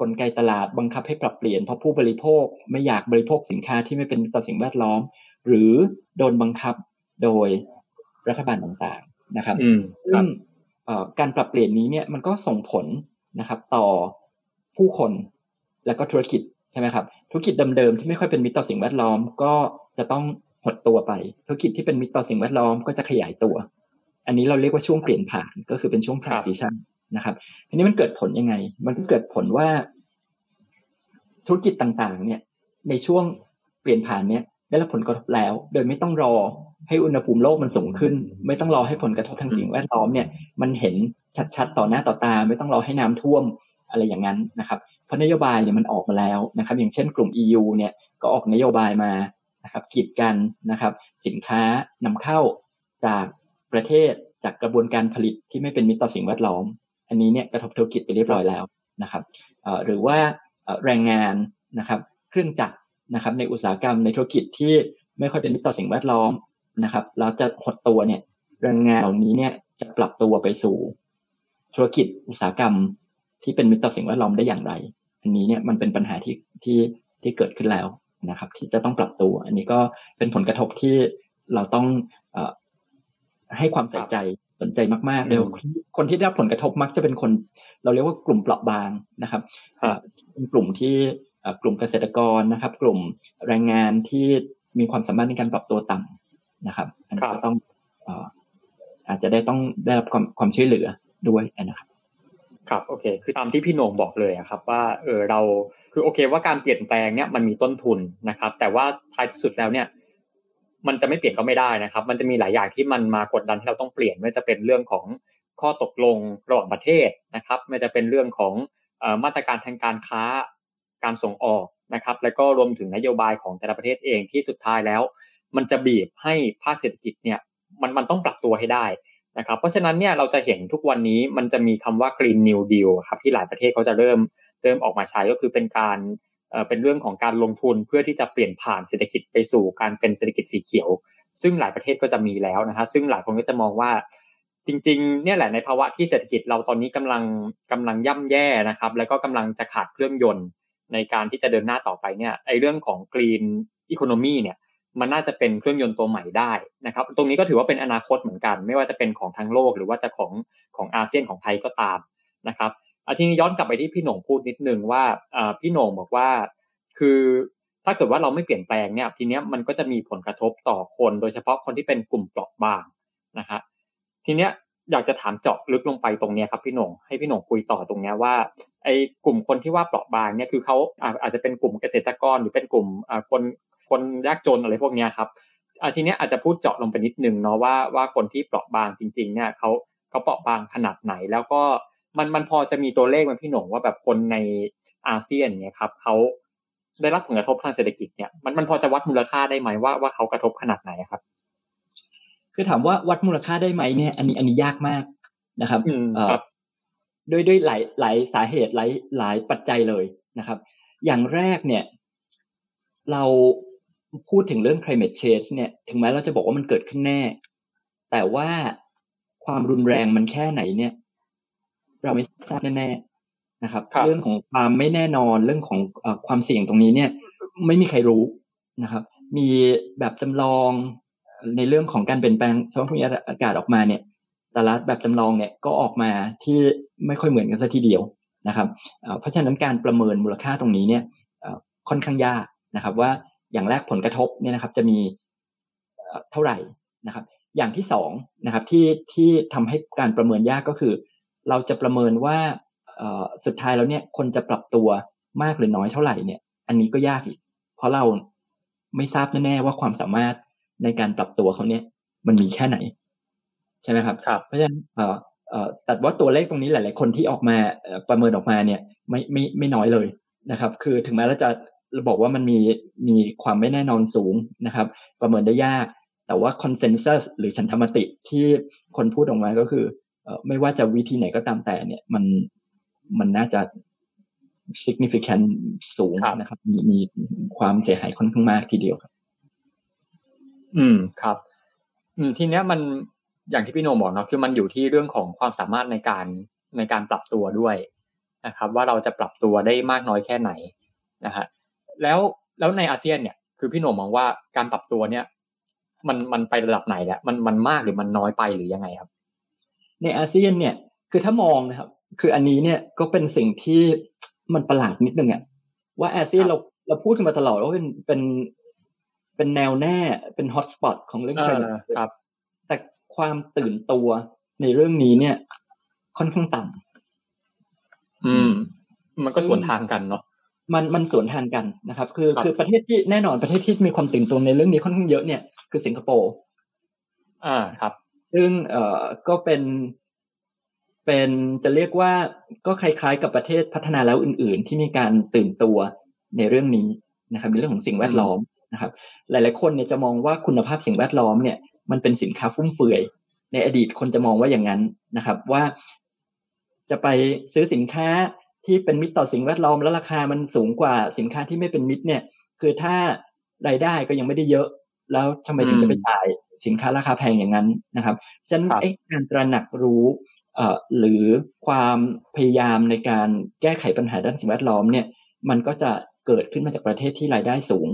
กลไกตลาดบังคับให้ปรับเปลี่ยนเพราะผู้บริโภคไม่อยากบริโภคสินค้าที่ไม่เป็นมิตรต่อสิ่งแวดล้อมหรือโดนบังคับโดยรัฐบาลต่างๆนะครับซึ่งการปรับเปลี่ยนนี้เนี่ยมันก็ส่งผลนะครับต่อผู้คนและก็ธุรกิจใช่ไหมครับธุรกิจเดิมๆที่ไม่ค่อยเป็นมิตรต่อสิ่งแวดล้อมก็จะต้องหดตัวไปธุรกิจที่เป็นมิตรต่อสิ่งแวดล้อมก็จะขยายตัวอันนี้เราเรียกว่าช่วงเปลี่ยนผ่านก็คือเป็นช่วง transitionนะครับทีนี้มันเกิดผลยังไงมันเกิดผลว่าธุรกิจต่างๆเนี่ยในช่วงเปลี่ยนผ่านเนี่ยได้รับผลกระทบแล้วโดยไม่ต้องรอให้อุณหภูมิโลกมันสูงขึ้นไม่ต้องรอให้ผลกระทบทางสิ่งแวดล้อมเนี่ยมันเห็นชัดๆต่อหน้าต่อตาไม่ต้องรอให้น้ำท่วมอะไรอย่างนั้นนะครับเพราะนโยบายเนี่ยมันออกมาแล้วนะครับอย่างเช่นกลุ่ม EU เนี่ยก็ออกนโยบายมานะครับกีดกันนะครับสินค้านำเข้าจากประเทศจากกระบวนการผลิตที่ไม่เป็นมิตรต่อสิ่งแวดล้อมอันนี้เนี่ยกระทบธุรกิจไปเรียบร้อยแล้วนะครับหรือว่าแรงงานนะครับเครื่องจักรนะครับในอุตสาหกรรมในธุรกิจที่ไม่ค่อยเป็นมิตรต่อสิ่งแวดล้อมนะครับแล้วจะหดตัวเนี่ยแรงงานเหล่านี้เนี่ยจะปรับตัวไปสู่ธุรกิจอุตสาหกรรมที่เป็นมิตรต่อสิ่งแวดล้อมได้อย่างไรอันนี้เนี่ยมันเป็นปัญหาที่เกิดขึ้นแล้วนะครับที่จะต้องปรับตัวอันนี้ก็เป็นผลกระทบที่เราต้องให้ความใส่ใจสนใจมากๆเดี๋ยวคนที่ได้รับผลกระทบมักจะเป็นคนเราเรียกว่ากลุ่มเปราะบางนะครับกลุ่มที่กลุ่มเกษตรกรนะครับกลุ่มแรงงานที่มีความสามารถในการปรับตัวต่ำนะครับอันนี้ก็ต้องอาจจะต้องได้รับความช่วยเหลือด้วยนะครับครับโอเคคือตามที่พี่โหน่งบอกเลยครับว่าเราคือโอเคว่าการเปลี่ยนแปลงเนี่ยมันมีต้นทุนนะครับแต่ว่าท้ายสุดแล้วเนี่ยมันจะไม่เปลี่ยนก็ไม่ได้นะครับมันจะมีหลายอย่างที่มันมากดดันให้เราต้องเปลี่ยนไม่ว่าจะเป็นเรื่องของข้อตกลงระหว่างประเทศนะครับไม่ว่าจะเป็นเรื่องของมาตรการทางการค้าการส่งออกนะครับแล้วก็รวมถึงนโยบายของแต่ละประเทศเองที่สุดท้ายแล้วมันจะบีบให้ภาคเศรษฐกิจเนี่ยมันต้องปรับตัวให้ได้นะครับเพราะฉะนั้นเนี่ยเราจะเห็นทุกวันนี้มันจะมีคำว่า Green New Deal ครับที่หลายประเทศเขาจะเริ่มออกมาใช้ก็คือเป็นเรื่องของการลงทุนเพื่อที่จะเปลี่ยนผ่านเศรษฐกิจไปสู่การเป็นเศรษฐกิจสีเขียวซึ่งหลายประเทศก็จะมีแล้วนะฮะซึ่งหลายคนก็จะมองว่าจริงๆเนี่ยแหละในภาวะที่เศรษฐกิจเราตอนนี้กำลังย่ำแย่นะครับแล้วก็กำลังจะขาดเครื่องยนต์ในการที่จะเดินหน้าต่อไปเนี่ยไอ้เรื่องของ Green Economy เนี่ยมันน่าจะเป็นเครื่องยนต์ตัวใหม่ได้นะครับตรงนี้ก็ถือว่าเป็นอนาคตเหมือนกันไม่ว่าจะเป็นของทั้งโลกหรือว่าจะของอาเซียนของไทยก็ตามนะครับทีนี้ย้อนกลับไปที่พี่โหน่งพูดนิดนึงว่าพี่โหน่งบอกว่าคือถ้าเกิดว่าเราไม่เปลี่ยนแปลงเนี่ยทีเนี้ยมันก็จะมีผลกระทบต่อคนโดยเฉพาะคนที่เป็นกลุ่มเปราะบางนะฮะทีเนี้ยอยากจะถามเจาะลึกลงไปตรงเนี้ยครับพี่โหน่งให้พี่โหน่งคุยต่อตรงเนี้ยว่าไอ้กลุ่มคนที่ว่าเปราะบางเนี่ยคือเขาอาจจะเป็นกลุ่มเกษตรกรหรือเป็นกลุ่มคนยากจนอะไรพวกเนี้ยครับทีเนี้ยอาจจะพูดเจาะลงไปนิดนึงเนาะว่าคนที่เปราะบางจริงๆเนี่ยเขาเปราะบางขนาดไหนแล้วก็ มันพอจะมีตัวเลขมันพี่หนงว่าแบบคนในอาเซียนเนี่ยครับเขาได้รับผลกระทบทางเศรษฐกิจเนี่ยมันพอจะวัดมูลค่าได้ไหมว่าเขากระทบขนาดไหนครับคือถามว่าวัดมูลค่าได้ไหมเนี่ยอันนี้ยากมากนะครับด้วยหลายสาเหตุหลายปัจจัยเลยนะครับอย่างแรกเนี่ยเราพูดถึงเรื่อง climate change เนี่ยถึงแม้เราจะบอกว่ามันเกิดขึ้นแน่แต่ว่าความรุนแรงมันแค่ไหนเนี่ยเราไม่ทราบแน่ๆนะครับเรื่องของความไม่แน่นอนเรื่องของความเสี่ยงตรงนี้เนี่ยไม่มีใครรู้นะครับมีแบบจำลองในเรื่องของการเปลี่ยนแปลงสภาพภูมิอากาศออกมาเนี่ยแต่ละแบบจำลองเนี่ยก็ออกมาที่ไม่ค่อยเหมือนกันซะทีเดียวนะครับเพราะฉะนั้นการประเมินมูลค่าตรงนี้เนี่ยค่อนข้างยากนะครับว่าอย่างแรกผลกระทบเนี่ยนะครับจะมีเท่าไหร่นะครับอย่างที่สองนะครับที่ทำให้การประเมินยากก็คือเราจะประเมินว่าสุดท้ายแล้วเนี่ยคนจะปรับตัวมากหรือน้อยเท่าไหร่เนี่ยอันนี้ก็ยากอีกเพราะเราไม่ทราบแน่ๆว่าความสามารถในการปรับตัวเขาเนี่ยมันมีแค่ไหนใช่ไหมครับเพราะฉะนั้นแต่ว่าตัวเลขตรงนี้หลายๆคนที่ออกมาประเมินออกมาเนี่ยไม่น้อยเลยนะครับคือถึงแม้เราจะบอกว่ามันมีความไม่แน่นอนสูงนะครับประเมินได้ยากแต่ว่าคอนเซนซัสหรือฉันทมติที่คนพูดออกมาก็คือไม่ว่าจะวิธีไหนก็ตามแต่เนี่ยมันน่าจะ significant สูงนะครับมีความเสียหายค่อนข้างมากทีเดียวครับครับทีเนี้ยมันอย่างที่พี่โนบอกเนาะคือมันอยู่ที่เรื่องของความสามารถในการปรับตัวด้วยนะครับว่าเราจะปรับตัวได้มากน้อยแค่ไหนนะฮะแล้วในอาเซียนเนี่ยคือพี่โนมองว่าการปรับตัวเนี่ยมันไประดับไหนแล้วมันมากหรือมันน้อยไปหรือยังไงครับในอาเซียนเนี่ยคือถ้ามองนะครับคืออันนี้เนี่ยก็เป็นสิ่งที่มันประหลาดนิดนึงอ่ะว่าอาเซียนเราพูดกันมาตลอดว่าเป็นแนวแน่เป็นฮอตสปอตของเรื่องการครับแต่ความตื่นตัวในเรื่องนี้เนี่ยค่อนข้างต่ำมันก็สวนทางกันเนาะมันสวนทางกันนะครับคือประเทศที่แน่นอนประเทศที่มีความตื่นตัวในเรื่องนี้ค่อนข้างเยอะเนี่ยคือสิงคโปร์ครับซึ่งก็เป็นจะเรียกว่าก็คล้ายๆกับประเทศพัฒนาแล้วอื่นๆที่มีการตื่นตัวในเรื่องนี้นะครับในเรื่องของสิ่งแวดล้อมนะครับหลายๆคนเนี่ยจะมองว่าคุณภาพสิ่งแวดล้อมเนี่ยมันเป็นสินค้าฟุ่มเฟือยในอดีตคนจะมองว่าอย่างนั้นนะครับว่าจะไปซื้อสินค้าที่เป็นมิตรต่อสิ่งแวดล้อมแล้วราคามันสูงกว่าสินค้าที่ไม่เป็นมิตรเนี่ยคือถ้ารายได้ก็ยังไม่ได้เยอะแล้วทำไมถึงจะไปจ่ายสินค้าราคาแพงอย่างนั้นนะครับฉะนั้นการตระหนักรู้หรือความพยายามในการแก้ไขปัญหาด้านสิ่งแวดล้อมเนี่ยมันก็จะเกิดขึ้นมาจากประเทศที่รายได้สูง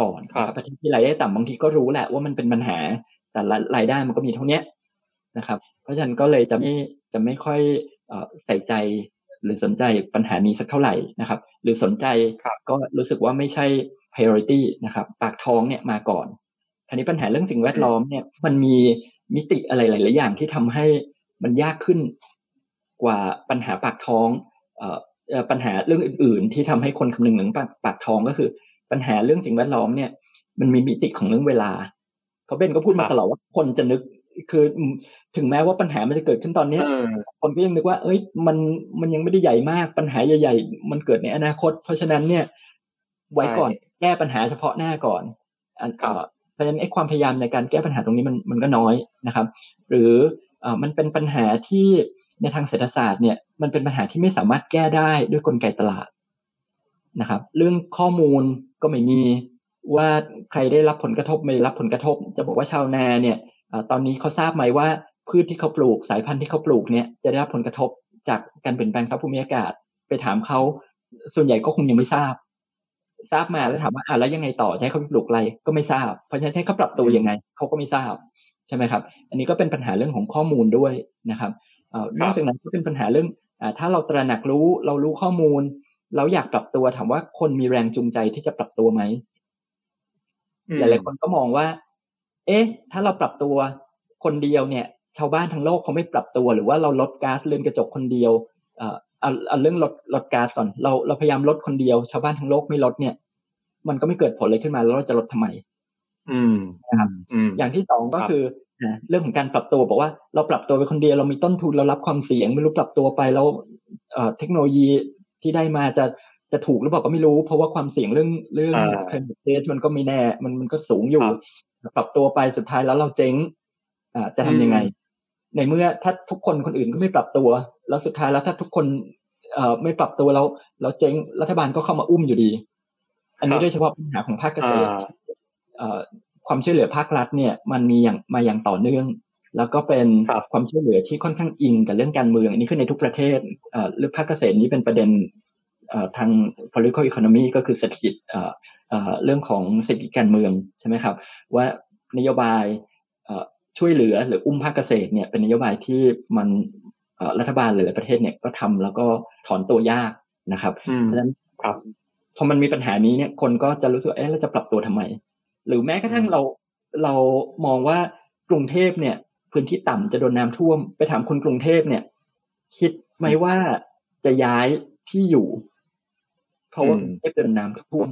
ก่อนประเทศที่รายได้ต่ำบางทีก็รู้แหละว่ามันเป็นปัญหาแต่รายได้มันก็มีเท่านี้นะครับเพราะฉะนั้นก็เลยจะไม่ค่อยใส่ใจหรือสนใจปัญหานี้สักเท่าไหร่นะครับหรือสนใจก็รู้สึกว่าไม่ใช่ priority นะครับปากท้องเนี่ยมาก่อนทีนี้ปัญหาเรื่องสิ่งแวดล้อมเนี่ยมันมีมิติอะไรหลายๆอย่างที่ทำให้มันยากขึ้นกว่าปัญหาปากท้องปัญหาเรื่องอื่นๆที่ทำให้คนคำนึงถึงปากท้องก็คือปัญหาเรื่องสิ่งแวดล้อมเนี่ยมันมีมิติของเรื่องเวลาเขาเบนก็พูดมาตลอดว่าคนจะนึกคือถึงแม้ว่าปัญหามันจะเกิดขึ้นตอนนี้คนก็ยังนึกว่าเอ้ยมันยังไม่ได้ใหญ่มากปัญหาใหญ่ๆมันเกิดในอนาคตเพราะฉะนั้นเนี่ยไว้ก่อนแก้ปัญหาเฉพาะหน้าก่อนเพราะฉะนั้นไอ้ความพยายามในการแก้ปัญหาตรงนี้มันก็น้อยนะครับหรือมันเป็นปัญหาที่ในทางเศรษฐศาสตร์เนี่ยมันเป็นปัญหาที่ไม่สามารถแก้ได้ด้วยกลไกตลาดนะครับเรื่องข้อมูลก็ไม่มีว่าใครได้รับผลกระทบไม่ได้รับผลกระทบจะบอกว่าชาวนาเนี่ยตอนนี้เขาทราบไหมว่าพืชที่เขาปลูกสายพันธุ์ที่เขาปลูกเนี่ยจะได้รับผลกระทบจากการเปลี่ยนแปลงสภาพภูมิอากาศไปถามเขาส่วนใหญ่ก็คงยังไม่ทราบมาแล้วถามว่าแล้วยังไงต่อจะให้เขาปลูกอะไรก็ไม่ทราบเพราะฉะนั้นให้เขาปรับตัวยังไงเขาก็ไม่ทราบใช่ไหมครับอันนี้ก็เป็นปัญหาเรื่องของข้อมูลด้วยนะครับนอกจากนั้นก็เป็นปัญหาเรื่องถ้าเราตระหนักรู้เรารู้ข้อมูลเราอยากปรับตัวถามว่าคนมีแรงจูงใจที่จะปรับตัวไหมหลายๆคนก็มองว่าเอ๊ะถ้าเราปรับตัวคนเดียวเนี่ยชาวบ้านทั้งโลกเขาไม่ปรับตัวหรือว่าเราลดก๊าซเรือนกระจกคนเดียวเอาเรื่องลดก๊าซก่อนเราพยายามลดคนเดียวชาวบ้านทั้งโลกไม่ลดเนี่ยมันก็ไม่เกิดผลเลยขึ้นมาแล้วเราจะลดทำไมนะครับอย่างที่สองก็คือ เรื่องของการปรับตัวบอกว่าเราปรับตัวไปคนเดียวเรามีต้นทุนเรารับความเสี่ยงไม่รู้ปรับตัวไปแล้วเทคโนโลยีที่ได้มาจะถูกหรือเปล่าก็ไม่รู้เพราะว่าความเสี่ยงเรื่องเทสมันก็ไม่แน่มันก็สูงอยู่ปรับตัวไปสุดท้ายแล้วเราเจ๊งจะทำยังไงในเมื่อถ้าทุกคนคนอื่นก็ไม่ปรับตัวแล้วสุดท้ายแล้วถ้าทุกคนไม่ปรับตัวแล้วเจ๊งรัฐบาลก็เข้ามาอุ้มอยู่ดีอันนี้โดยเฉพาะปัญหาของภาคเกษตรความช่วยเหลือภาครัฐเนี่ยมันมีอย่างมาอย่างต่อเนื่องแล้วก็เป็นความช่วยเหลือที่ค่อนข้างอิงกับเรื่องการเมืองอันนี้ขึ้นในทุกประเทศเรื่องภาคเกษตรนี้เป็นประเด็นทาง political economy ก็คือเศรษฐกิจเรื่องของเศรษฐกิจการเมืองใช่ไหมครับว่านโยบายช่วยเหลือหรืออุ้มภาคเกษตรเนี่ยเป็นนโยบายที่มันรัฐบาลหรือประเทศเนี่ยก็ทำแล้วก็ถอนตัวยากนะครับเพราะฉะนั้นพอมันมีปัญหานี้เนี่ยคนก็จะรู้สึกเอ๊ะเราจะปรับตัวทำไมหรือแม้กระทั่งเรามองว่ากรุงเทพเนี่ยพื้นที่ต่ำจะโดนน้ำท่วมไปถามคนกรุงเทพเนี่ยคิดไหมว่าจะย้ายที่อยู่เพราะว่าไม่เป็นน้ำท่วม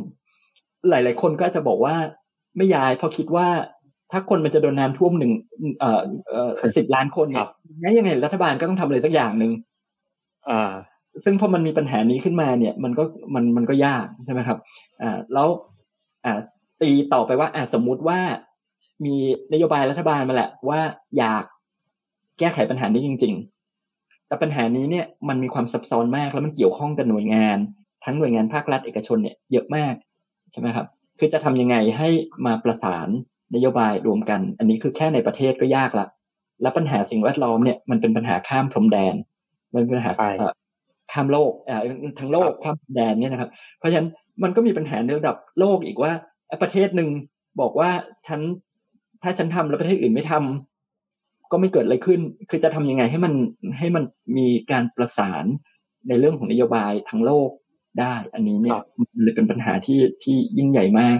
หลายๆคนก็จะบอกว่าไม่ย้ายเพราะคิดว่าถ้าคนมันจะโดนน้ำท่วม10 ล้านคนเนี่ยงั้นยังไงรัฐบาลก็ต้องทำอะไรสักอย่างนึงซึ่งพอมันมีปัญหานี้ขึ้นมาเนี่ยมันก็ยากใช่ไหมครับแล้วตีต่อไปว่าสมมุติว่ามีนโยบายรัฐบาลมาแหละว่าอยากแก้ไขปัญหานี้จริงๆแต่ปัญหานี้เนี่ยมันมีความซับซ้อนมากแล้วมันเกี่ยวข้องกับหน่วยงานทั้งหน่วยงานภาครัฐเอกชนเนี่ยเยอะมากใช่ไหมครับคือจะทำยังไงให้มาประสานนโยบายรวมกันอันนี้คือแค่ในประเทศก็ยากละแล้วปัญหาสิ่งแวดล้อมเนี่ยมันเป็นปัญหาข้ามพรมแดนมันเป็นปัญหาข้ามโลกทั้งโลกข้ามพรมแดนเนี่ยนะครับเพราะฉะนั้นมันก็มีปัญหาในระดับโลกอีกว่าประเทศนึงบอกว่าถ้าฉันทำแล้วประเทศอื่นไม่ทำก็ไม่เกิดอะไรขึ้นคือจะทำยังไงให้มันมีการประสานในเรื่องของนโยบายทั้งโลกได้อันนี้เนี่ยเลยเป็นปัญหาที่ยิ่งใหญ่มาก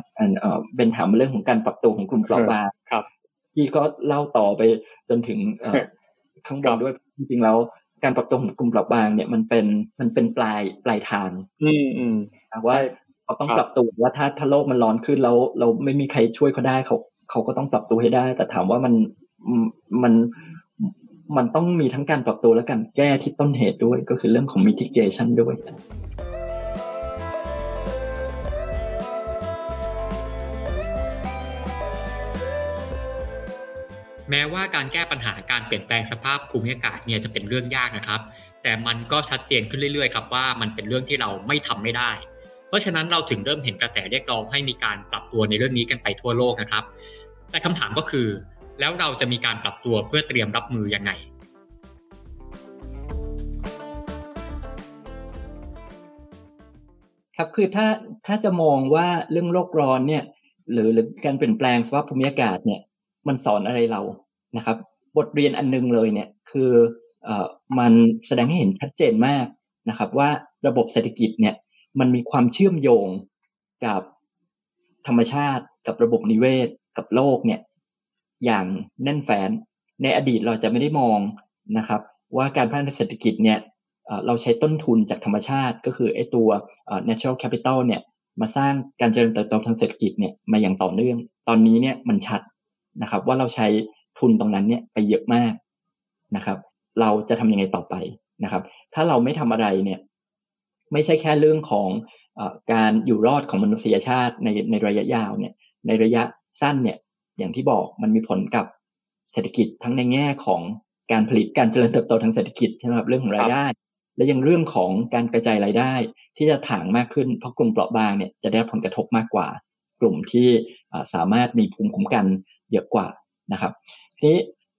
เป็นถามเรื่องของการปรับตัวของกลุ่มเปราะบางที่ก็เล่าต่อไปจนถึงข้างบนด้วยจริงๆแล้วการปรับตัวของกลุ่มเปราะบางเนี่ยมันเป็นปลายทางว่าเขาต้องปรับตัวว่าถ้าโลกมันร้อนขึ้นแล้วเราไม่มีใครช่วยเขาได้เขาก็ต้องปรับตัวให้ได้แต่ถามว่ามันต้องมีทั้งการปรับตัวและการแก้ที่ต้นเหตุด้วยก็คือเรื่องของ mitigation ด้วยแม้ว่าการแก้ปัญหาการเปลี่ยนแปลงสภาพภูมิอากาศเนี่ยจะเป็นเรื่องยากนะครับแต่มันก็ชัดเจนขึ้นเรื่อยๆครับว่ามันเป็นเรื่องที่เราไม่ทำไม่ได้เพราะฉะนั้นเราถึงเริ่มเห็นกระแสเรียกร้องให้มีการปรับตัวในเรื่องนี้กันไปทั่วโลกนะครับแต่คำถามก็คือแล้วเราจะมีการปรับตัวเพื่อเตรียมรับมือยังไงครับคือถ้าจะมองว่าเรื่องโลกร้อนเนี่ยหรือการเปลี่ยนแปลงสภาพภูมิอากาศเนี่ยมันสอนอะไรเรานะครับบทเรียนอันนึงเลยเนี่ยคือมันแสดงให้เห็นชัดเจนมากนะครับว่าระบบเศรษฐกิจเนี่ยมันมีความเชื่อมโยงกับธรรมชาติกับระบบนิเวศกับโลกเนี่ยอย่างแน่นแฟ้นในอดีตเราจะไม่ได้มองนะครับว่าการพัฒนาเศรษฐกิจเนี่ยเราใช้ต้นทุนจากธรรมชาติก็คือไอ้ตัว natural capital เนี่ยมาสร้างการเจริญเติบโตทางเศรษฐกิจเนี่ยมาอย่างต่อเนื่องตอนนี้เนี่ยมันชัดนะครับว่าเราใช้ทุนตรงนั้นเนี่ยไปเยอะมากนะครับเราจะทำยังไงต่อไปนะครับถ้าเราไม่ทำอะไรเนี่ยไม่ใช่แค่เรื่องของการอยู่รอดของมนุษยชาติในระยะยาวเนี่ยในระยะสั้นเนี่ยอย่างที่บอกมันมีผลกับเศรษฐกิจทั้งในแง่ของการผลิตการเจริญเติบโตทางเศรษฐกิจใช่ไหมครับเรื่องของรายได้และยังเรื่องของการกระจายรายได้ที่จะถ่างมากขึ้นเพราะกลุ่มเปราะบางเนี่ยจะได้ผลกระทบมากกว่ากลุ่มที่สามารถมีภูมิคุ้มกันเยอะกว่านะครับทีนี้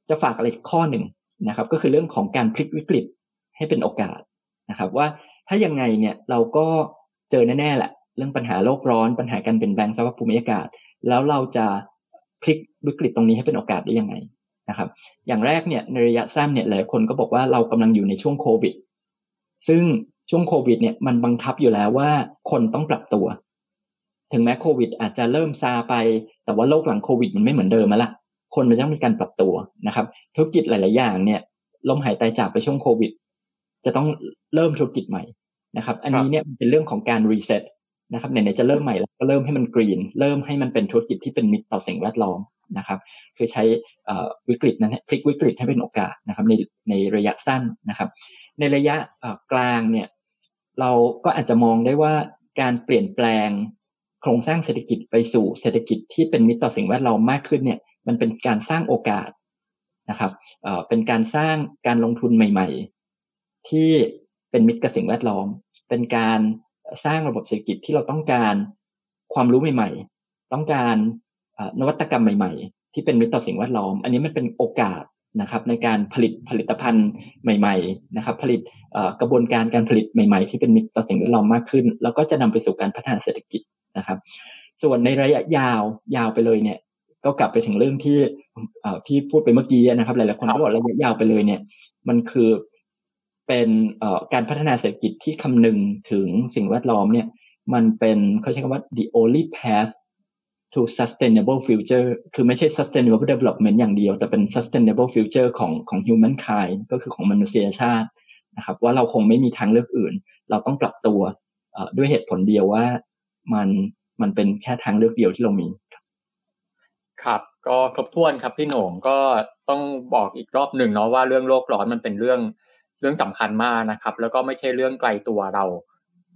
จะฝากอะไรข้อหนึ่งนะครับก็คือเรื่องของการพลิกวิกฤตให้เป็นโอกาสนะครับว่าถ้ายังไงเนี่ยเราก็เจอแน่ๆแหละเรื่องปัญหาโลกร้อนปัญหาการเปลี่ยนแปลงสภาพภูมิอากาศแล้วเราจะพลิกวิกฤตตรงนี้ให้เป็นโอกาสได้ยังไงนะครับอย่างแรกเนี่ยในระยะสั้นเนี่ยหลายคนก็บอกว่าเรากำลังอยู่ในช่วงโควิดซึ่งช่วงโควิดเนี่ยมันบังคับอยู่แล้วว่าคนต้องปรับตัวถึงแม้โควิดอาจจะเริ่มซาไปแต่ว่าโลกหลังโควิดมันไม่เหมือนเดิมแล้วล่ะคนมันต้องมีการปรับตัวนะครับธุรกิจหลายๆอย่างเนี่ยล้มหายตายจากไปช่วงโควิดจะต้องเริ่มธุรกิจใหม่นะครับอันนี้เนี่ยเป็นเรื่องของการรีเซ็ตนะครับไหนๆจะเริ่มใหม่แล้วก็เริ่มให้มันกรีนเริ่มให้มันเป็นธุรกิจที่เป็นมิตรต่อสิ่งแวดล้อม นะครับคือใช้วิกฤตนั้นพลิกวิกฤตให้เป็นโอกาสนะครับในระยะสั้นนะครับในระยะกลางเนี่ยเราก็อาจจะมองได้ว่าการเปลี่ยนแปลงโครงสร้างเศรษฐกิจไปสู่เศรษฐกิจที่เป็นมิตรต่อสิ่งแวดล้อมมากขึ้นเนี่ยมันเป็นการสร้างโอกาสนะครับเป็นการสร้างการลงทุนใหม่ๆที่เป็นมิตรกับสิ่งแวดล้อมเป็นการสร้างระบบเศรษฐกิจที่เราต้องการความรู้ใหม่ๆต้องการนวัตกรรมใหม่ๆที่เป็นมิตรต่อสิ่งแวดล้อมอันนี้มันเป็นโอกาสนะครับในการผลิตผลิตภัณฑ์ใหม่ๆนะครับผลิตกระบวนการการผลิตใหม่ๆที่เป็นมิตรต่อสิ่งแวดล้อมมากขึ้นแล้วก็จะนำไปสู่การพัฒนาเศรษฐกิจนะครับส่วนในระยะยาวไปเลยเนี่ยก็กลับไปถึงเรื่องที่พี่พูดไปเมื่อกี้นะครับหลายๆคนก็บอกระยะยาวไปเลยเนี่ยมันคือเป็นการพัฒนาเศรษฐกิจที่คำนึงถึงสิ่งแวดล้อมเนี่ยมันเป็นเขาใช้คำว่า the only path to sustainable future คือไม่ใช่ sustainable development อย่างเดียวแต่เป็น sustainable future ของ humankind ก็คือของมนุษยชาตินะครับว่าเราคงไม่มีทางเลือกอื่นเราต้องปรับตัวด้วยเหตุผลเดียวว่ามันเป็นแค่ทางเลือกเดียวที่เรามีครับก็ครบถ้วนครับพี่โหน่งก็ต้องบอกอีกรอบหนึ่งเนาะว่าเรื่องโลกร้อนมันเป็นเรื่องสำคัญมากนะครับแล้วก็ไม่ใช่เรื่องไกลตัวเรา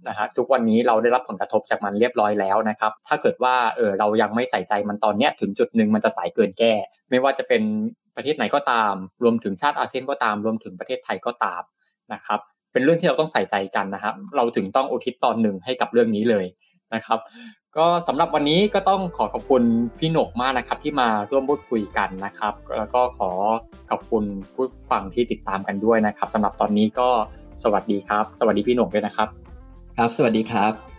นะฮะทุกวันนี้เราได้รับผลกระทบจากมันเรียบร้อยแล้วนะครับถ้าเกิดว่าเรายังไม่ใส่ใจมันตอนเนี้ยถึงจุดนึงมันจะสายเกินแก้ไม่ว่าจะเป็นประเทศไหนก็ตามรวมถึงชาติอาเซียนก็ตามรวมถึงประเทศไทยก็ตามนะครับเป็นเรื่องที่เราต้องใส่ใจกันนะครับเราถึงต้องอุทิศตนหนึ่งให้กับเรื่องนี้เลยนะครับก็สำหรับวันนี้ก็ต้องขอขอบคุณพี่โหน่งมากนะครับที่มาร่วมพูดคุยกันนะครับแล้วก็ขอขอบคุณผู้ฟังที่ติดตามกันด้วยนะครับสำหรับตอนนี้ก็สวัสดีครับสวัสดีพี่โหน่งด้วยนะครับครับสวัสดีครับ